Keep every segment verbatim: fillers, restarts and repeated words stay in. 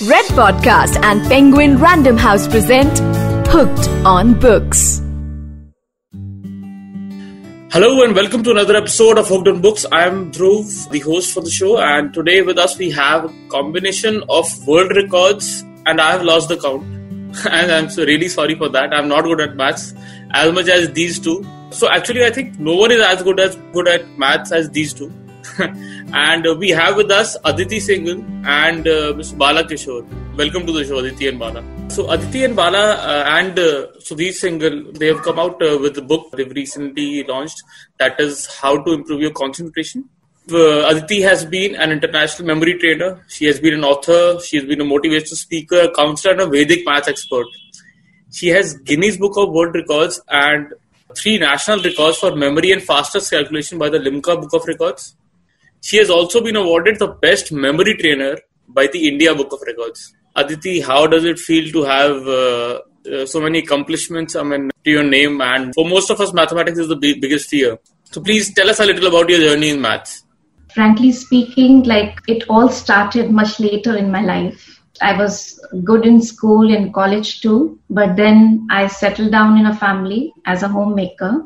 Red Podcast and Penguin Random House present Hooked on Books. Hello and welcome to another episode of Hooked on Books. I am Dhruv, the host for the show, and today with us we have a combination of world records, and I have lost the count. And I'm so really sorry for that. I'm not good at maths as much as these two. So actually, I think no one is as good as good at maths as these two. And we have with us Aditi Singhal and uh, Miz Bala Kishore. Welcome to the show, Aditi and Bala. So Aditi and Bala uh, and uh, Sudhir Singhal, they have come out uh, with a book they've recently launched, that is How to Improve Your Concentration. Uh, Aditi has been an international memory trainer. She has been an author. She has been a motivational speaker, counselor, and a Vedic math expert. She has Guinness Book of World Records and three national records for memory and fastest calculation by the Limca Book of Records. She has also been awarded the Best Memory Trainer by the India Book of Records. Aditi, how does it feel to have uh, uh, so many accomplishments, I mean, to your name? And for most of us, mathematics is the big, biggest fear. So please tell us a little about your journey in maths. Frankly speaking, like it all started much later in my life. I was good in school and college too, but then I settled down in a family as a homemaker.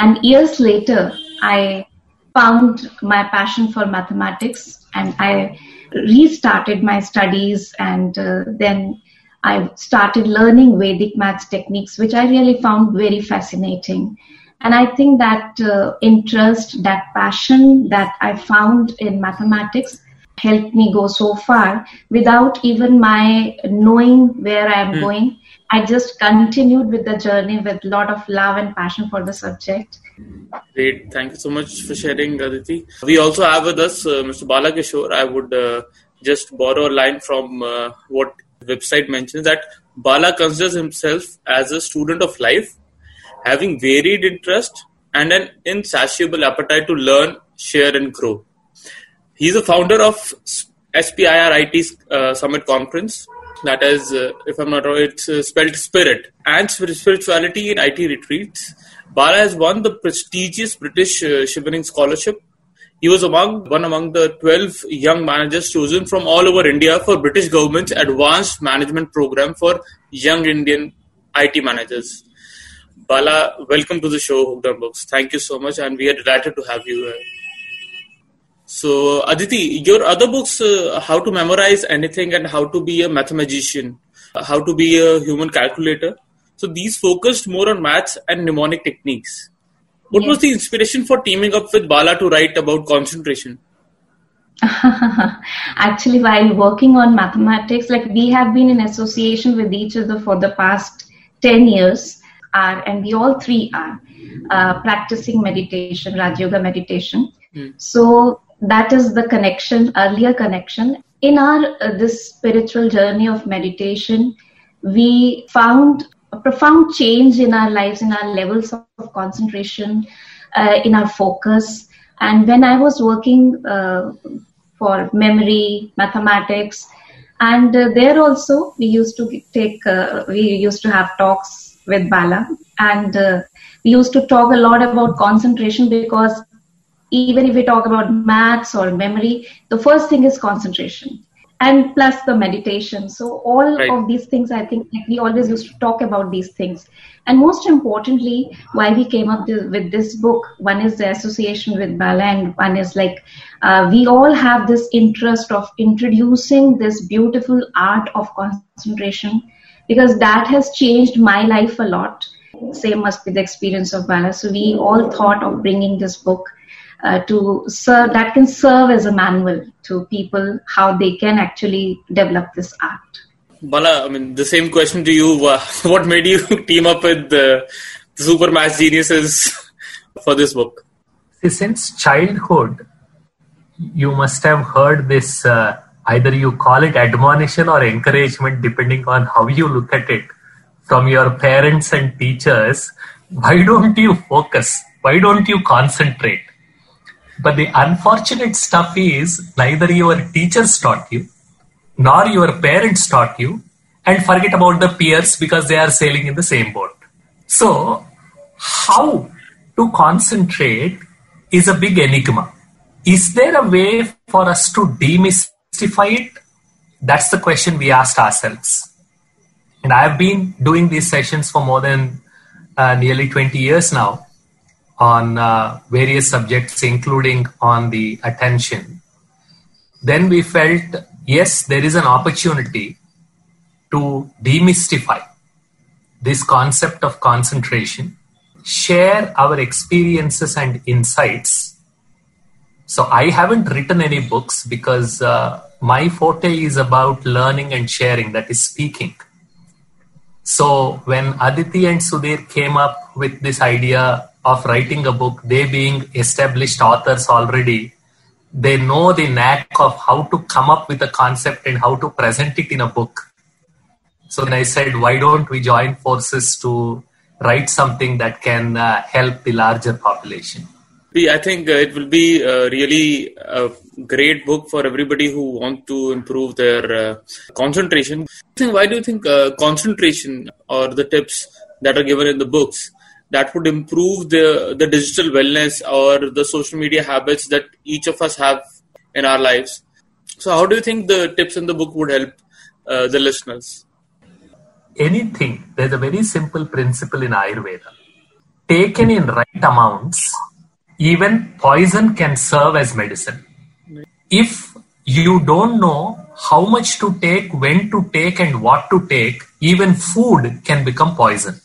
And years later, I found my passion for mathematics and I restarted my studies, and uh, then I started learning Vedic math techniques, which I really found very fascinating. And I think that uh, interest, that passion that I found in mathematics helped me go so far without even my knowing where I am mm. going. I just continued with the journey with a lot of love and passion for the subject. Great. Thank you so much for sharing, Aditi. We also have with us uh, Mister Bala Kishore. I would uh, just borrow a line from uh, what the website mentions, that Bala considers himself as a student of life, having varied interest and an insatiable appetite to learn, share and grow. He is a founder of SPIR IT uh, Summit Conference. That is, uh, if I'm not wrong, it's uh, spelled Spirit, and Spirituality in I T Retreats. Bala has won the prestigious British uh, Chevening Scholarship. He was among one among the twelve young managers chosen from all over India for British government's Advanced Management Program for Young Indian I T Managers. Bala, welcome to the show, Hooked on Books. Thank you so much, and we are delighted to have you here. So, Aditi, your other books, uh, How to Memorize Anything and How to Be a Mathemagician, uh, How to Be a Human Calculator. So, these focused more on maths and mnemonic techniques. What yes. was the inspiration for teaming up with Bala to write about concentration? Actually, while working on mathematics, like we have been in association with each other for the past ten years, are, and we all three are uh, practicing meditation, Raj Yoga meditation. Mm. So, that is the connection, earlier connection. In our uh, this spiritual journey of meditation, we found a profound change in our lives, in our levels of concentration, uh, in our focus. And when I was working uh, for memory, mathematics, and uh, there also we used to take, uh, we used to have talks with Bala, and uh, we used to talk a lot about concentration, because even if we talk about maths or memory, the first thing is concentration, and plus the meditation. So all right. of these things, I think we always used to talk about these things. And most importantly, why we came up th- with this book, one is the association with Bala, and one is like uh, we all have this interest of introducing this beautiful art of concentration, because that has changed my life a lot. Same must be the experience of Bala. So we all thought of bringing this book Uh, to serve, that can serve as a manual to people how they can actually develop this art. Bala, I mean, the same question to you. What made you team up with the super math geniuses for this book? Since childhood, you must have heard this, uh, either you call it admonition or encouragement, depending on how you look at it, from your parents and teachers. Why don't you focus? Why don't you concentrate? But the unfortunate stuff is neither your teachers taught you, nor your parents taught you, and forget about the peers, because they are sailing in the same boat. So how to concentrate is a big enigma. Is there a way for us to demystify it? That's the question we asked ourselves. And I've been doing these sessions for more than uh, nearly twenty years now on uh, various subjects, including on the attention. Then we felt, yes, there is an opportunity to demystify this concept of concentration, share our experiences and insights. So I haven't written any books because uh, my forte is about learning and sharing, that is speaking. So when Aditi and Sudhir came up with this idea of writing a book, they being established authors already, they know the knack of how to come up with a concept and how to present it in a book. So then I said, why don't we join forces to write something that can uh, help the larger population? I think it will be uh, really a great book for everybody who want to improve their uh, concentration. Why do you think uh, concentration or the tips that are given in the books that would improve the, the digital wellness or the social media habits that each of us have in our lives? So how do you think the tips in the book would help uh, the listeners? Anything. There's a very simple principle in Ayurveda. Taken in right amounts, even poison can serve as medicine. If you don't know how much to take, when to take, and what to take, even food can become poison.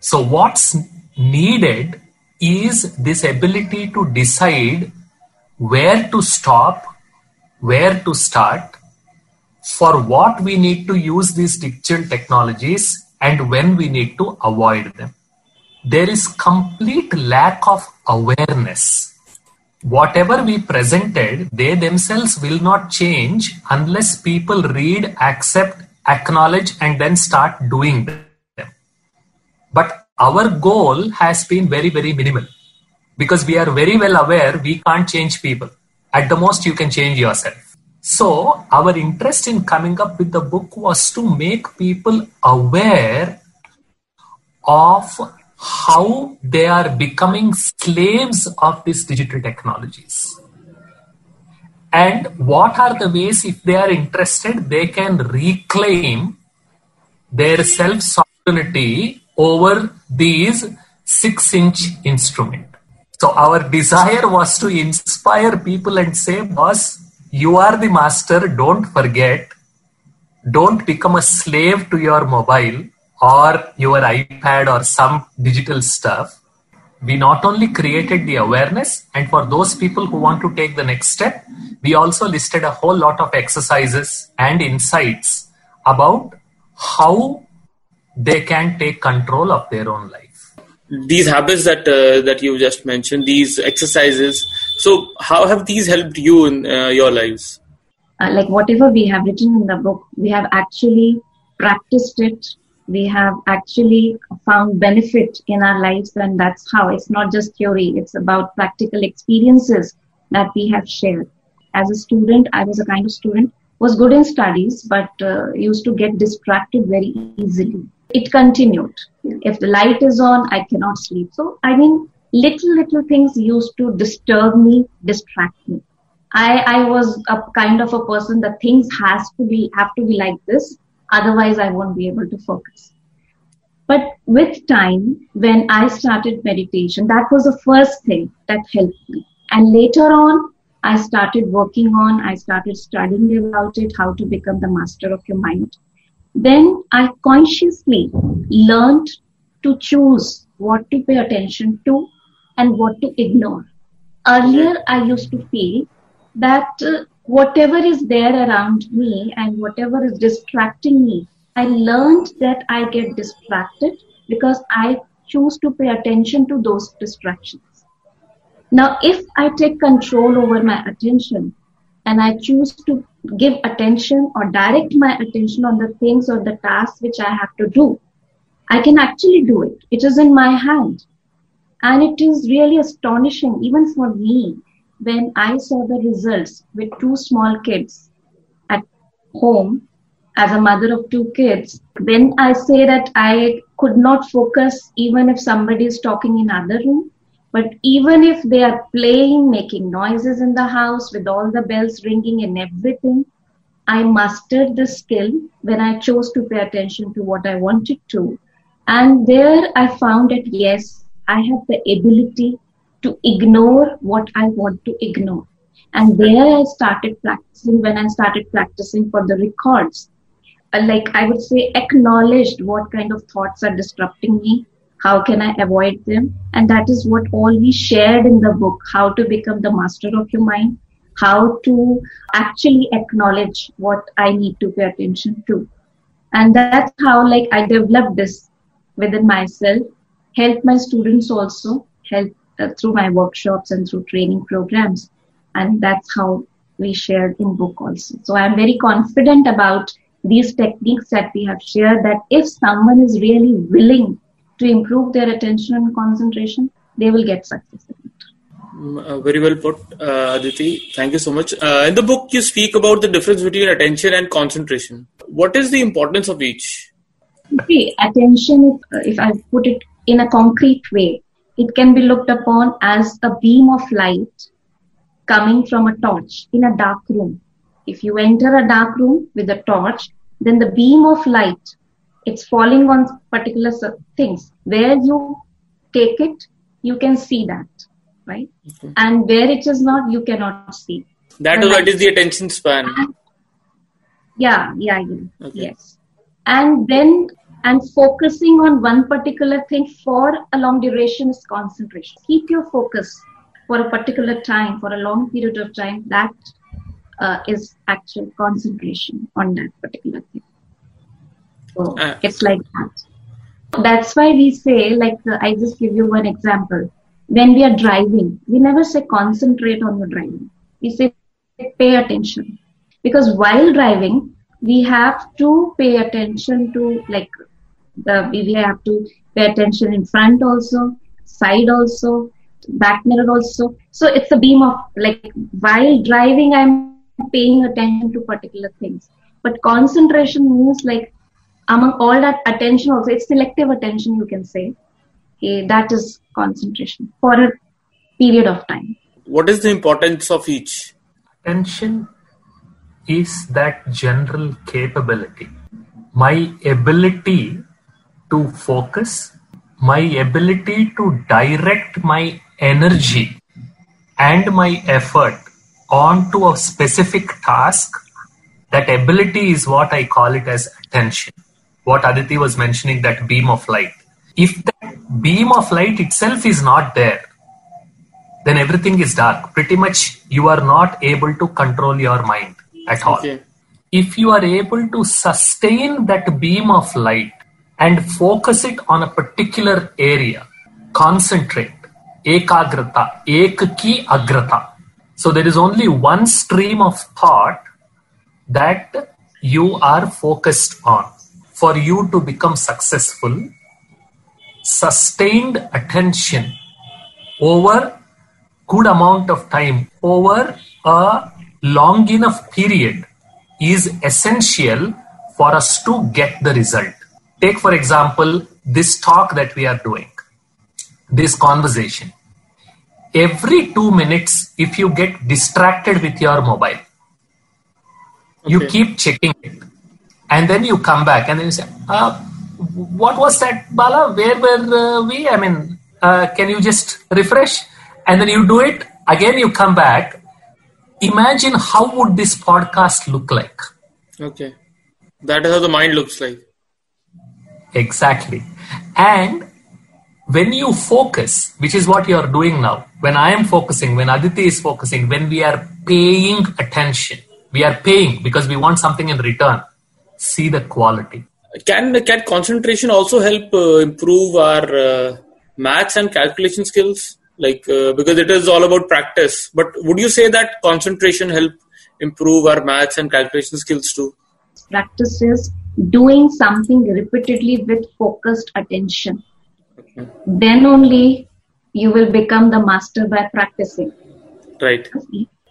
So what's needed is this ability to decide where to stop, where to start, for what we need to use these digital technologies, and when we need to avoid them. There is complete lack of awareness. Whatever we presented, they themselves will not change unless people read, accept, acknowledge, and then start doing them. But our goal has been very, very minimal because we are very well aware we can't change people. At the most, you can change yourself. So our interest in coming up with the book was to make people aware of how they are becoming slaves of these digital technologies. And what are the ways, if they are interested, they can reclaim their self-sovereignty over these six-inch instrument. So our desire was to inspire people and say, boss, you are the master, don't forget, don't become a slave to your mobile or your iPad or some digital stuff. We not only created the awareness, and for those people who want to take the next step, we also listed a whole lot of exercises and insights about how they can take control of their own life. These habits that uh, that you just mentioned, these exercises, so how have these helped you in uh, your lives? Uh, like whatever we have written in the book, we have actually practiced it. We have actually found benefit in our lives, and that's how. It's not just theory. It's about practical experiences that we have shared. As a student, I was a kind of student, was good in studies, but uh, used to get distracted very easily. It continued. If the light is on, I cannot sleep. So, I mean, little, little things used to disturb me, distract me. I, I was a kind of a person that things has to be, have to be like this. Otherwise, I won't be able to focus. But with time, when I started meditation, that was the first thing that helped me. And later on, I started working on, I started studying about it, how to become the master of your mind. Then I consciously learned to choose what to pay attention to and what to ignore. Earlier, I used to feel that uh, whatever is there around me and whatever is distracting me, I learned that I get distracted because I choose to pay attention to those distractions. Now, if I take control over my attention and I choose to give attention or direct my attention on the things or the tasks which I have to do, I can actually do it. It is in my hand. And it is really astonishing, even for me, when I saw the results with two small kids at home, as a mother of two kids, when I say that I could not focus even if somebody is talking in another room, but even if they are playing, making noises in the house with all the bells ringing and everything, I mastered the skill when I chose to pay attention to what I wanted to. And there I found that, yes, I have the ability to ignore what I want to ignore. And there I started practicing when I started practicing for the records. Like I would say, acknowledged what kind of thoughts are disrupting me. How can I avoid them? And that is what all we shared in the book, how to become the master of your mind, how to actually acknowledge what I need to pay attention to. And that's how like I developed this within myself, helped my students also, helped uh, through my workshops and through training programs. And that's how we shared in book also. So I'm very confident about these techniques that we have shared, that if someone is really willing to improve their attention and concentration, they will get success. Uh, very well put, uh, Aditi. Thank you so much. Uh, in the book, you speak about the difference between attention and concentration. What is the importance of each? Okay, attention, if, if I put it in a concrete way, it can be looked upon as a beam of light coming from a torch in a dark room. If you enter a dark room with a torch, then the beam of light, it's falling on particular things. Where you take it, you can see that. Right? Okay. And where it is not, you cannot see. That and is what is the attention span. And, yeah, yeah, yeah. Okay. Yes. And then, and focusing on one particular thing for a long duration is concentration. Keep your focus for a particular time, for a long period of time. That uh, is actual concentration on that particular thing. So uh, it's like that. That's why we say, like, uh, I just give you one example. When we are driving, we never say concentrate on your driving. We say pay attention. Because while driving, we have to pay attention to, like, the we have to pay attention in front also, side also, back mirror also. So it's a beam of, like, while driving, I'm paying attention to particular things. But concentration means, like, among all that attention also, it's selective attention, you can say. Okay, that is concentration for a period of time. What is the importance of each? Attention is that general capability. My ability to focus, my ability to direct my energy and my effort onto a specific task, that ability is what I call it as attention. What Aditi was mentioning, that beam of light. If that beam of light itself is not there, then everything is dark. Pretty much you are not able to control your mind at all. Okay. If you are able to sustain that beam of light and focus it on a particular area, concentrate, ekagrata, ek ki agrata. So there is only one stream of thought that you are focused on. For you to become successful, sustained attention over good amount of time, over a long enough period, is essential for us to get the result. Take, for example, this talk that we are doing, this conversation. Every two minutes, if you get distracted with your mobile, okay, you keep checking it. And then you come back and then you say, ah, what was that, Bala? Where were uh, we? I mean, uh, can you just refresh? And then you do it. Again, you come back. Imagine how would this podcast look like? Okay. That is how the mind looks like. Exactly. And when you focus, which is what you are doing now, when I am focusing, when Aditi is focusing, when we are paying attention, we are paying because we want something in return. See the quality. Can, can concentration also help uh, improve our uh, maths and calculation skills? Like, uh, because it is all about practice. But would you say that concentration help improve our maths and calculation skills too? Practice is doing something repeatedly with focused attention. Okay. Then only you will become the master by practicing. Right.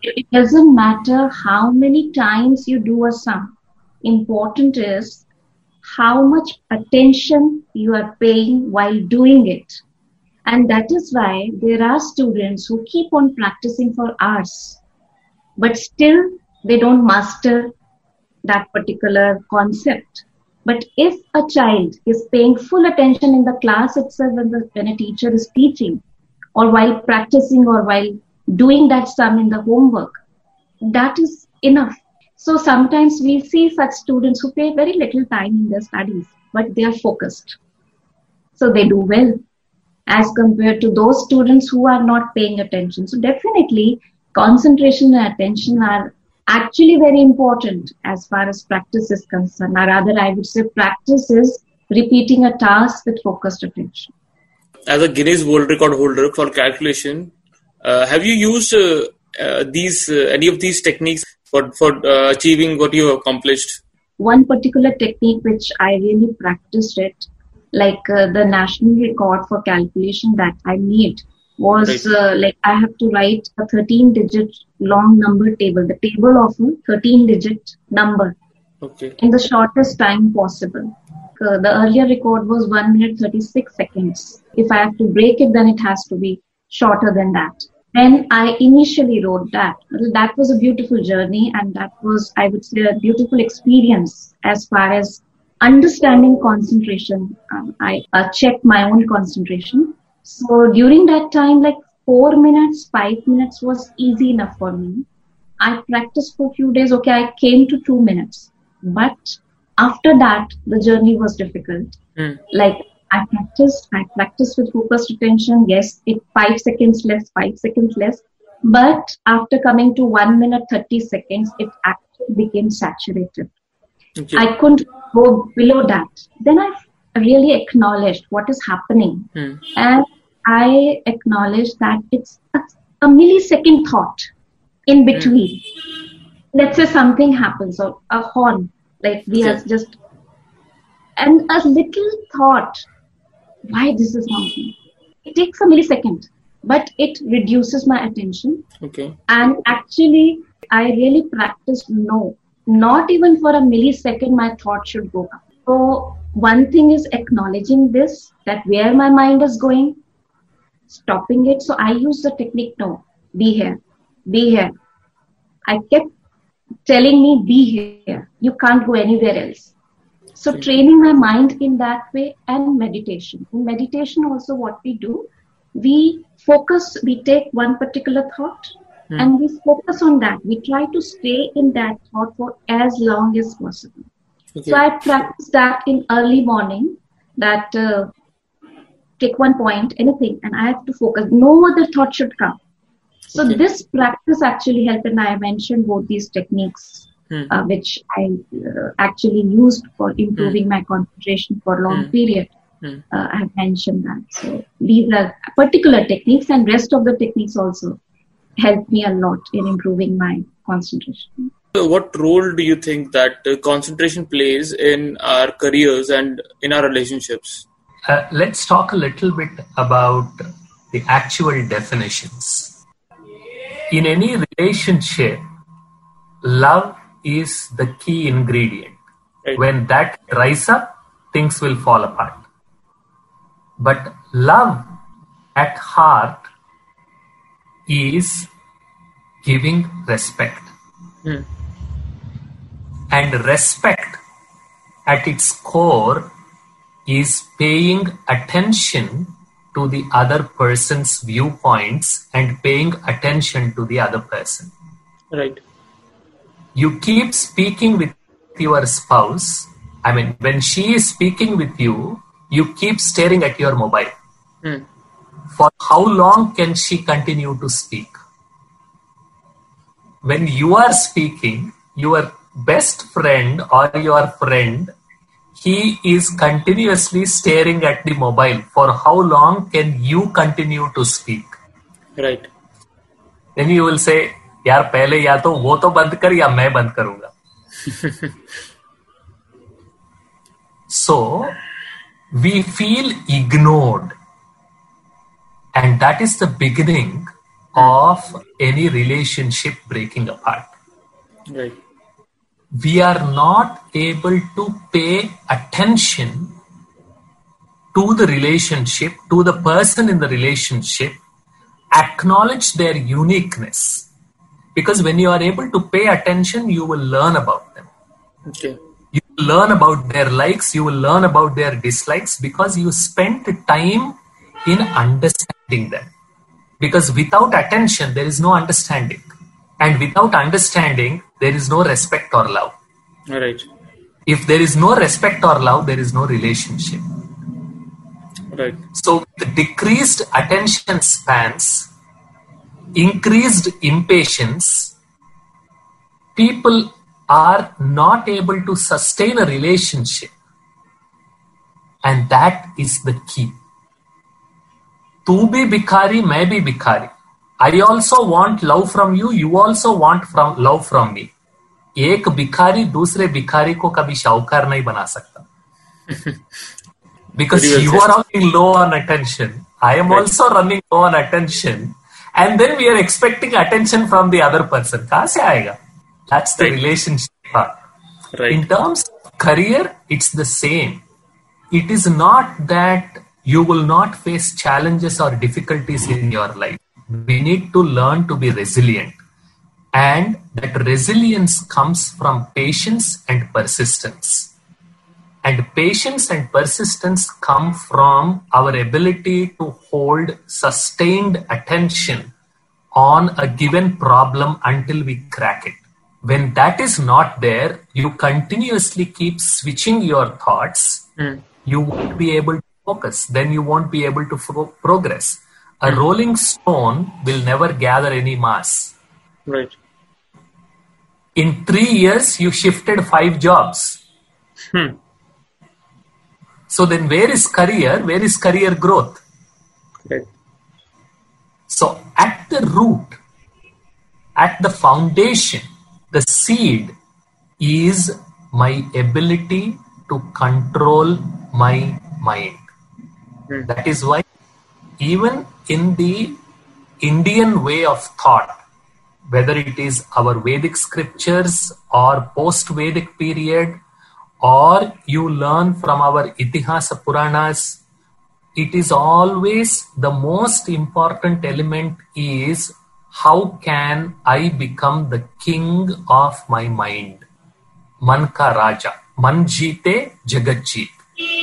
It doesn't matter how many times you do a sum. Important is how much attention you are paying while doing it. And that is why there are students who keep on practicing for hours, but still they don't master that particular concept. But if a child is paying full attention in the class itself when, the, when a teacher is teaching, or while practicing or while doing that sum in the homework, that is enough. So sometimes we see such students who pay very little time in their studies, but they are focused. So they do well as compared to those students who are not paying attention. So definitely concentration and attention are actually very important as far as practice is concerned, or rather I would say practice is repeating a task with focused attention. As a Guinness World Record holder for calculation, uh, have you used uh, uh, these uh, any of these techniques for, for uh, achieving what you have accomplished? One particular technique which I really practiced it, like uh, the national record for calculation that I made was right. uh, like I have to write a thirteen digit long number table, the table of a thirteen digit number okay. in the shortest time possible. Uh, the earlier record was one minute thirty-six seconds. If I have to break it, then it has to be shorter than that. Then I initially wrote that. That was a beautiful journey, and that was, I would say, a beautiful experience as far as understanding concentration. Um, I uh, checked my own concentration. So during that time, like four minutes, five minutes was easy enough for me. I practiced for a few days. Okay, I came to two minutes. But after that, the journey was difficult. Mm. Like I practiced, I practiced with focused attention. Yes, it five seconds less, five seconds less. But after coming to one minute thirty seconds, it actually became saturated. Okay. I couldn't go below that. Then I really acknowledged what is happening. Hmm. And I acknowledged that it's a, a millisecond thought in between. Hmm. Let's say something happens, or a horn, like we okay. are just, and a little thought, why this is happening? It takes a millisecond, but it reduces my attention. Okay. And actually, I really practiced no. Not even for a millisecond, my thought should go up. So one thing is acknowledging this, that where my mind is going, stopping it. So I use the technique, no, be here, be here. I kept telling me, be here. You can't go anywhere else. So training my mind in that way, and meditation. In meditation also what we do, we focus, we take one particular thought, and we focus on that. We try to stay in that thought for as long as possible. Okay. So I practiced that in early morning, that uh, take one point, anything, and I have to focus. No other thought should come. So okay. this practice actually helped, and I mentioned both these techniques, hmm. uh, which I uh, actually used for improving hmm. my concentration for a long hmm. period. Hmm. Uh, I have mentioned that. So these are particular techniques, and rest of the techniques also helped me a lot in improving my concentration. So what role do you think that uh, concentration plays in our careers and in our relationships? Uh, let's talk a little bit about the actual definitions. In any relationship, love is the key ingredient. Right. When that dries up, things will fall apart. But love at heart is giving respect. Mm. And respect at its core is paying attention to the other person's viewpoints and paying attention to the other person. Right. You keep speaking with your spouse. I mean, when she is speaking with you, you keep staring at your mobile. Mm. For how long can she continue to speak? When you are speaking, your best friend or your friend, he is continuously staring at the mobile. For how long can you continue to speak? Right. Then you will say, "Yaar, pehle ya to wo to band kar ya main band karunga." So, we feel ignored. And that is the beginning of any relationship breaking apart. Right. We are not able to pay attention to the relationship, to the person in the relationship, acknowledge their uniqueness. Because when you are able to pay attention, you will learn about them. Okay. You will learn about their likes, you will learn about their dislikes, because you spent time in understanding them. Because without attention, there is no understanding. And without understanding, there is no respect or love. All right. If there is no respect or love, there is no relationship. Right. So the decreased attention spans, increased impatience, people are not able to sustain a relationship. And that is the key. Tu bhi bhikhari, main bhi bhikhari. I also want love from you, you also want from love from me. एक भिखारी दूसरे भिखारी को कभी शाहूकार नहीं बना सकता. Because you are running low on attention. I am also running low on attention. And then we are expecting attention from the other person. कहाँ से आएगा? That's the relationship part. Right. In terms of career, it's the same. It is not that you will not face challenges or difficulties in your life. We need to learn to be resilient. And that resilience comes from patience and persistence. And patience and persistence come from our ability to hold sustained attention on a given problem until we crack it. When that is not there, you continuously keep switching your thoughts. Mm. You won't be able to focus. Then you won't be able to pro- progress. A mm. rolling stone will never gather any mass. Right. In three years, you shifted five jobs. Hmm. So then where is career? Where is career growth? Right. So at the root, at the foundation, the seed is my ability to control my mind. Hmm. That is why even in the Indian way of thought, whether it is our Vedic scriptures or post-Vedic period, or you learn from our Itihasa Puranas, it is always the most important element is how can I become the king of my mind? Man ka raja, man jite jagat jit.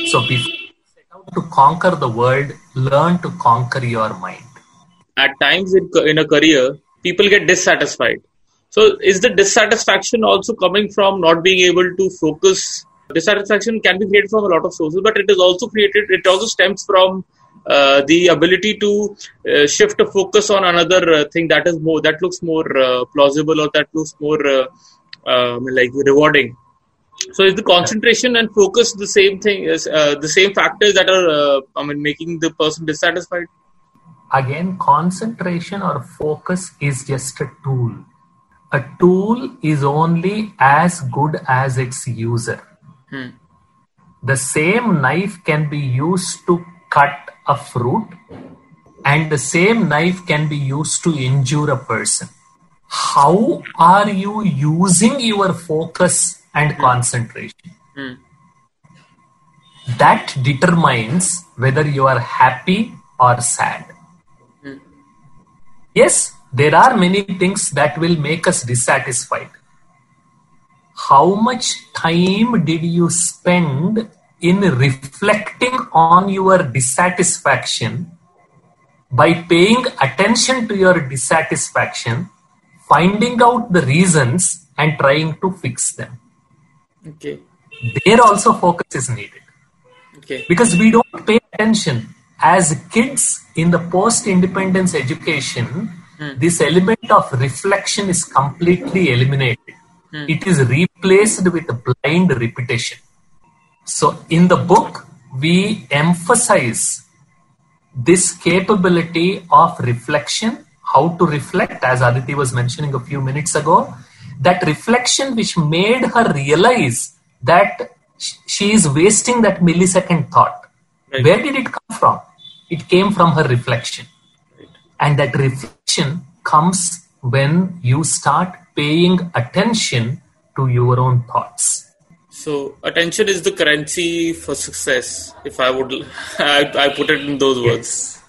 So before you set out to conquer the world, learn to conquer your mind. At times in a career, people get dissatisfied. So is the dissatisfaction also coming from not being able to focus? Dissatisfaction can be created from a lot of sources, but it is also created, it also stems from uh, the ability to uh, shift a focus on another uh, thing that is more, that looks more uh, plausible or that looks more uh, um, like rewarding. So is the concentration and focus the same thing, is uh, the same factors that are uh, I mean, making the person dissatisfied? Again, concentration or focus is just a tool. A tool is only as good as its user. Hmm. The same knife can be used to cut a fruit, and the same knife can be used to injure a person. How are you using your focus and hmm. concentration? Hmm. That determines whether you are happy or sad. Yes, there are many things that will make us dissatisfied. How much time did you spend in reflecting on your dissatisfaction, by paying attention to your dissatisfaction, finding out the reasons and trying to fix them? Okay. There also focus is needed. Okay. Because we don't pay attention. As kids in the post-independence education, mm. this element of reflection is completely eliminated. Mm. It is replaced with blind repetition. So in the book, we emphasize this capability of reflection, how to reflect, as Aditi was mentioning a few minutes ago, that reflection which made her realize that she is wasting that millisecond thought. Right. Where did it come from? It came from her reflection. Right. And that reflection comes when you start paying attention to your own thoughts. So attention is the currency for success, if I would I, I put it in those yes. words.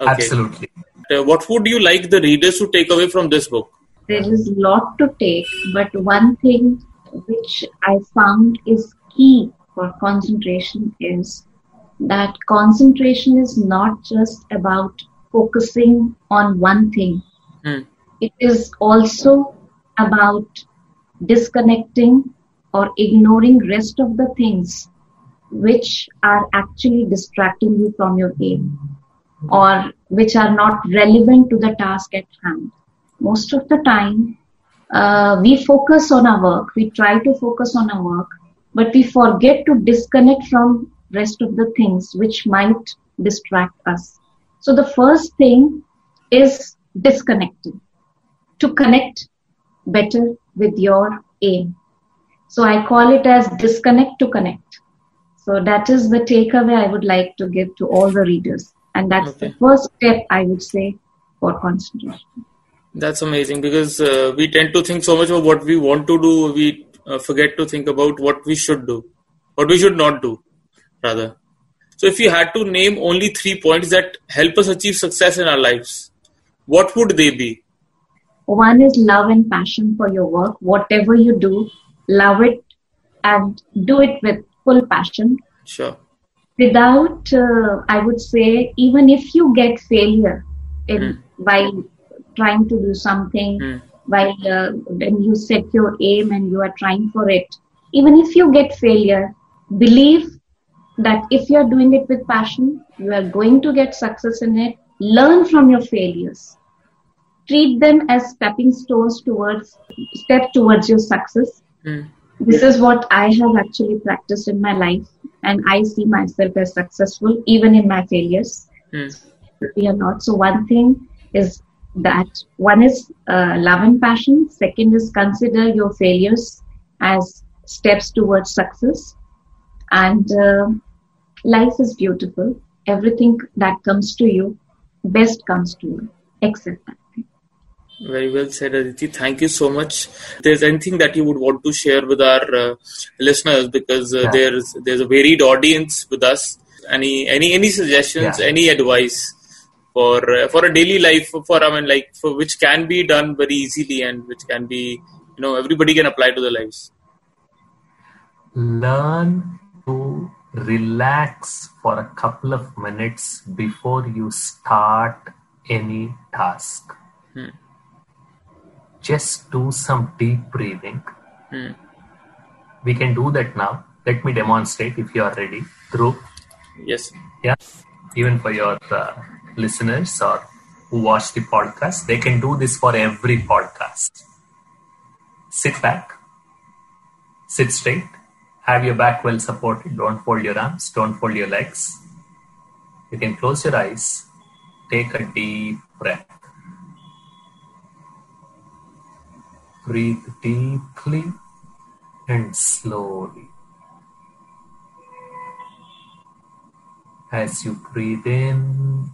Okay. Absolutely. Uh, what would you like the readers to take away from this book? There is a lot to take, but one thing which I found is key for concentration is that concentration is not just about focusing on one thing. Mm. It is also about disconnecting or ignoring rest of the things which are actually distracting you from your aim or which are not relevant to the task at hand. Most of the time, uh, we focus on our work. We try to focus on our work, but we forget to disconnect from rest of the things which might distract us. So the first thing is disconnecting to connect better with your aim. So I call it as disconnect to connect. So that is the takeaway I would like to give to all the readers. And that's okay. The first step I would say for concentration. That's amazing because uh, we tend to think so much of what we want to do. We uh, forget to think about what we should do, what we should not do rather. So if you had to name only three points that help us achieve success in our lives, what would they be? One is love and passion for your work. Whatever you do, love it and do it with full passion. Sure. Without, uh, I would say, even if you get failure in mm. while trying to do something, mm. while uh, when you set your aim and you are trying for it, even if you get failure, believe that if you are doing it with passion, you are going to get success in it. Learn from your failures. Treat them as stepping stones towards step towards your success. Mm. This is what I have actually practiced in my life, and I see myself as successful even in my failures. Mm. We are not. So one thing is that one is uh, love and passion. Second is consider your failures as steps towards success. And uh, life is beautiful. Everything that comes to you, best comes to you, except that. Very well said, Aditi. Thank you so much. If there's anything that you would want to share with our uh, listeners, because uh, yeah. there's there's a varied audience with us. Any any any suggestions? Yeah. Any advice for uh, for a daily life for I mean, like for which can be done very easily and which can be you know everybody can apply to their lives. Learn to relax for a couple of minutes before you start any task. Hmm. Just do some deep breathing. Hmm. We can do that now. Let me demonstrate if you are ready. Through. Yes. Yeah. Even for your uh, listeners or who watch the podcast, they can do this for every podcast. Sit back. Sit straight. Have your back well supported. Don't fold your arms. Don't fold your legs. You can close your eyes. Take a deep breath. Breathe deeply and slowly. As you breathe in,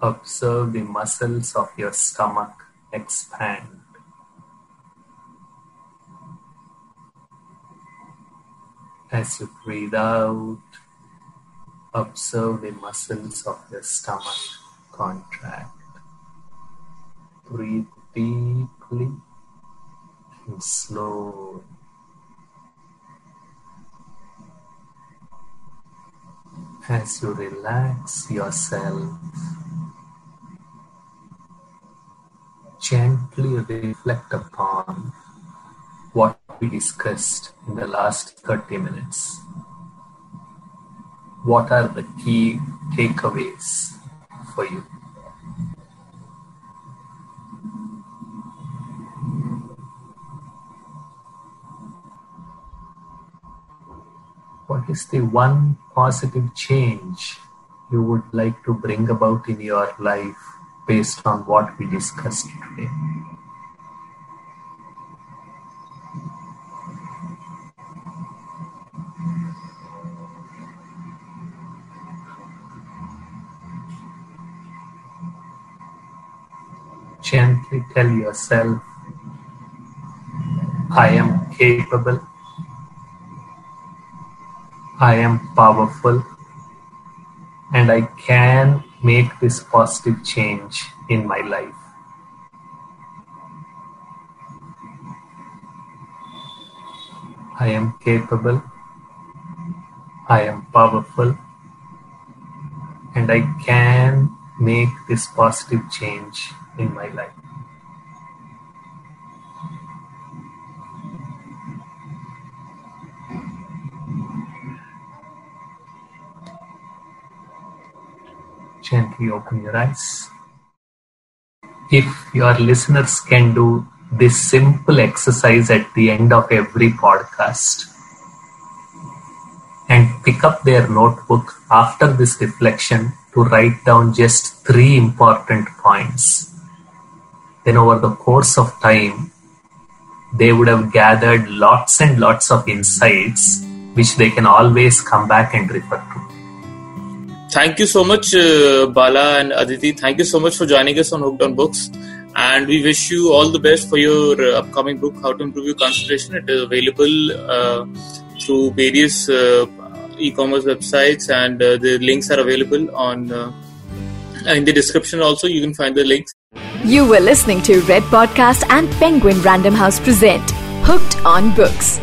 observe the muscles of your stomach expand. As you breathe out, observe the muscles of your stomach contract. Breathe deeply. And slow. As you relax yourself, gently reflect upon what we discussed in the last thirty minutes. What are the key takeaways for you? What is the one positive change you would like to bring about in your life based on what we discussed today? Gently tell yourself, I am capable. I am powerful and I can make this positive change in my life. I am capable, I am powerful, and I can make this positive change in my life. Gently open your eyes. If your listeners can do this simple exercise at the end of every podcast and pick up their notebook after this reflection to write down just three important points, then over the course of time, they would have gathered lots and lots of insights which they can always come back and refer to. Thank you so much, uh, Bala and Aditi. Thank you so much for joining us on Hooked on Books. And we wish you all the best for your uh, upcoming book, How to Improve Your Concentration. It is available uh, through various uh, e-commerce websites, and uh, the links are available on uh, in the description also. You can find the links. You were listening to Red Podcast and Penguin Random House present Hooked on Books.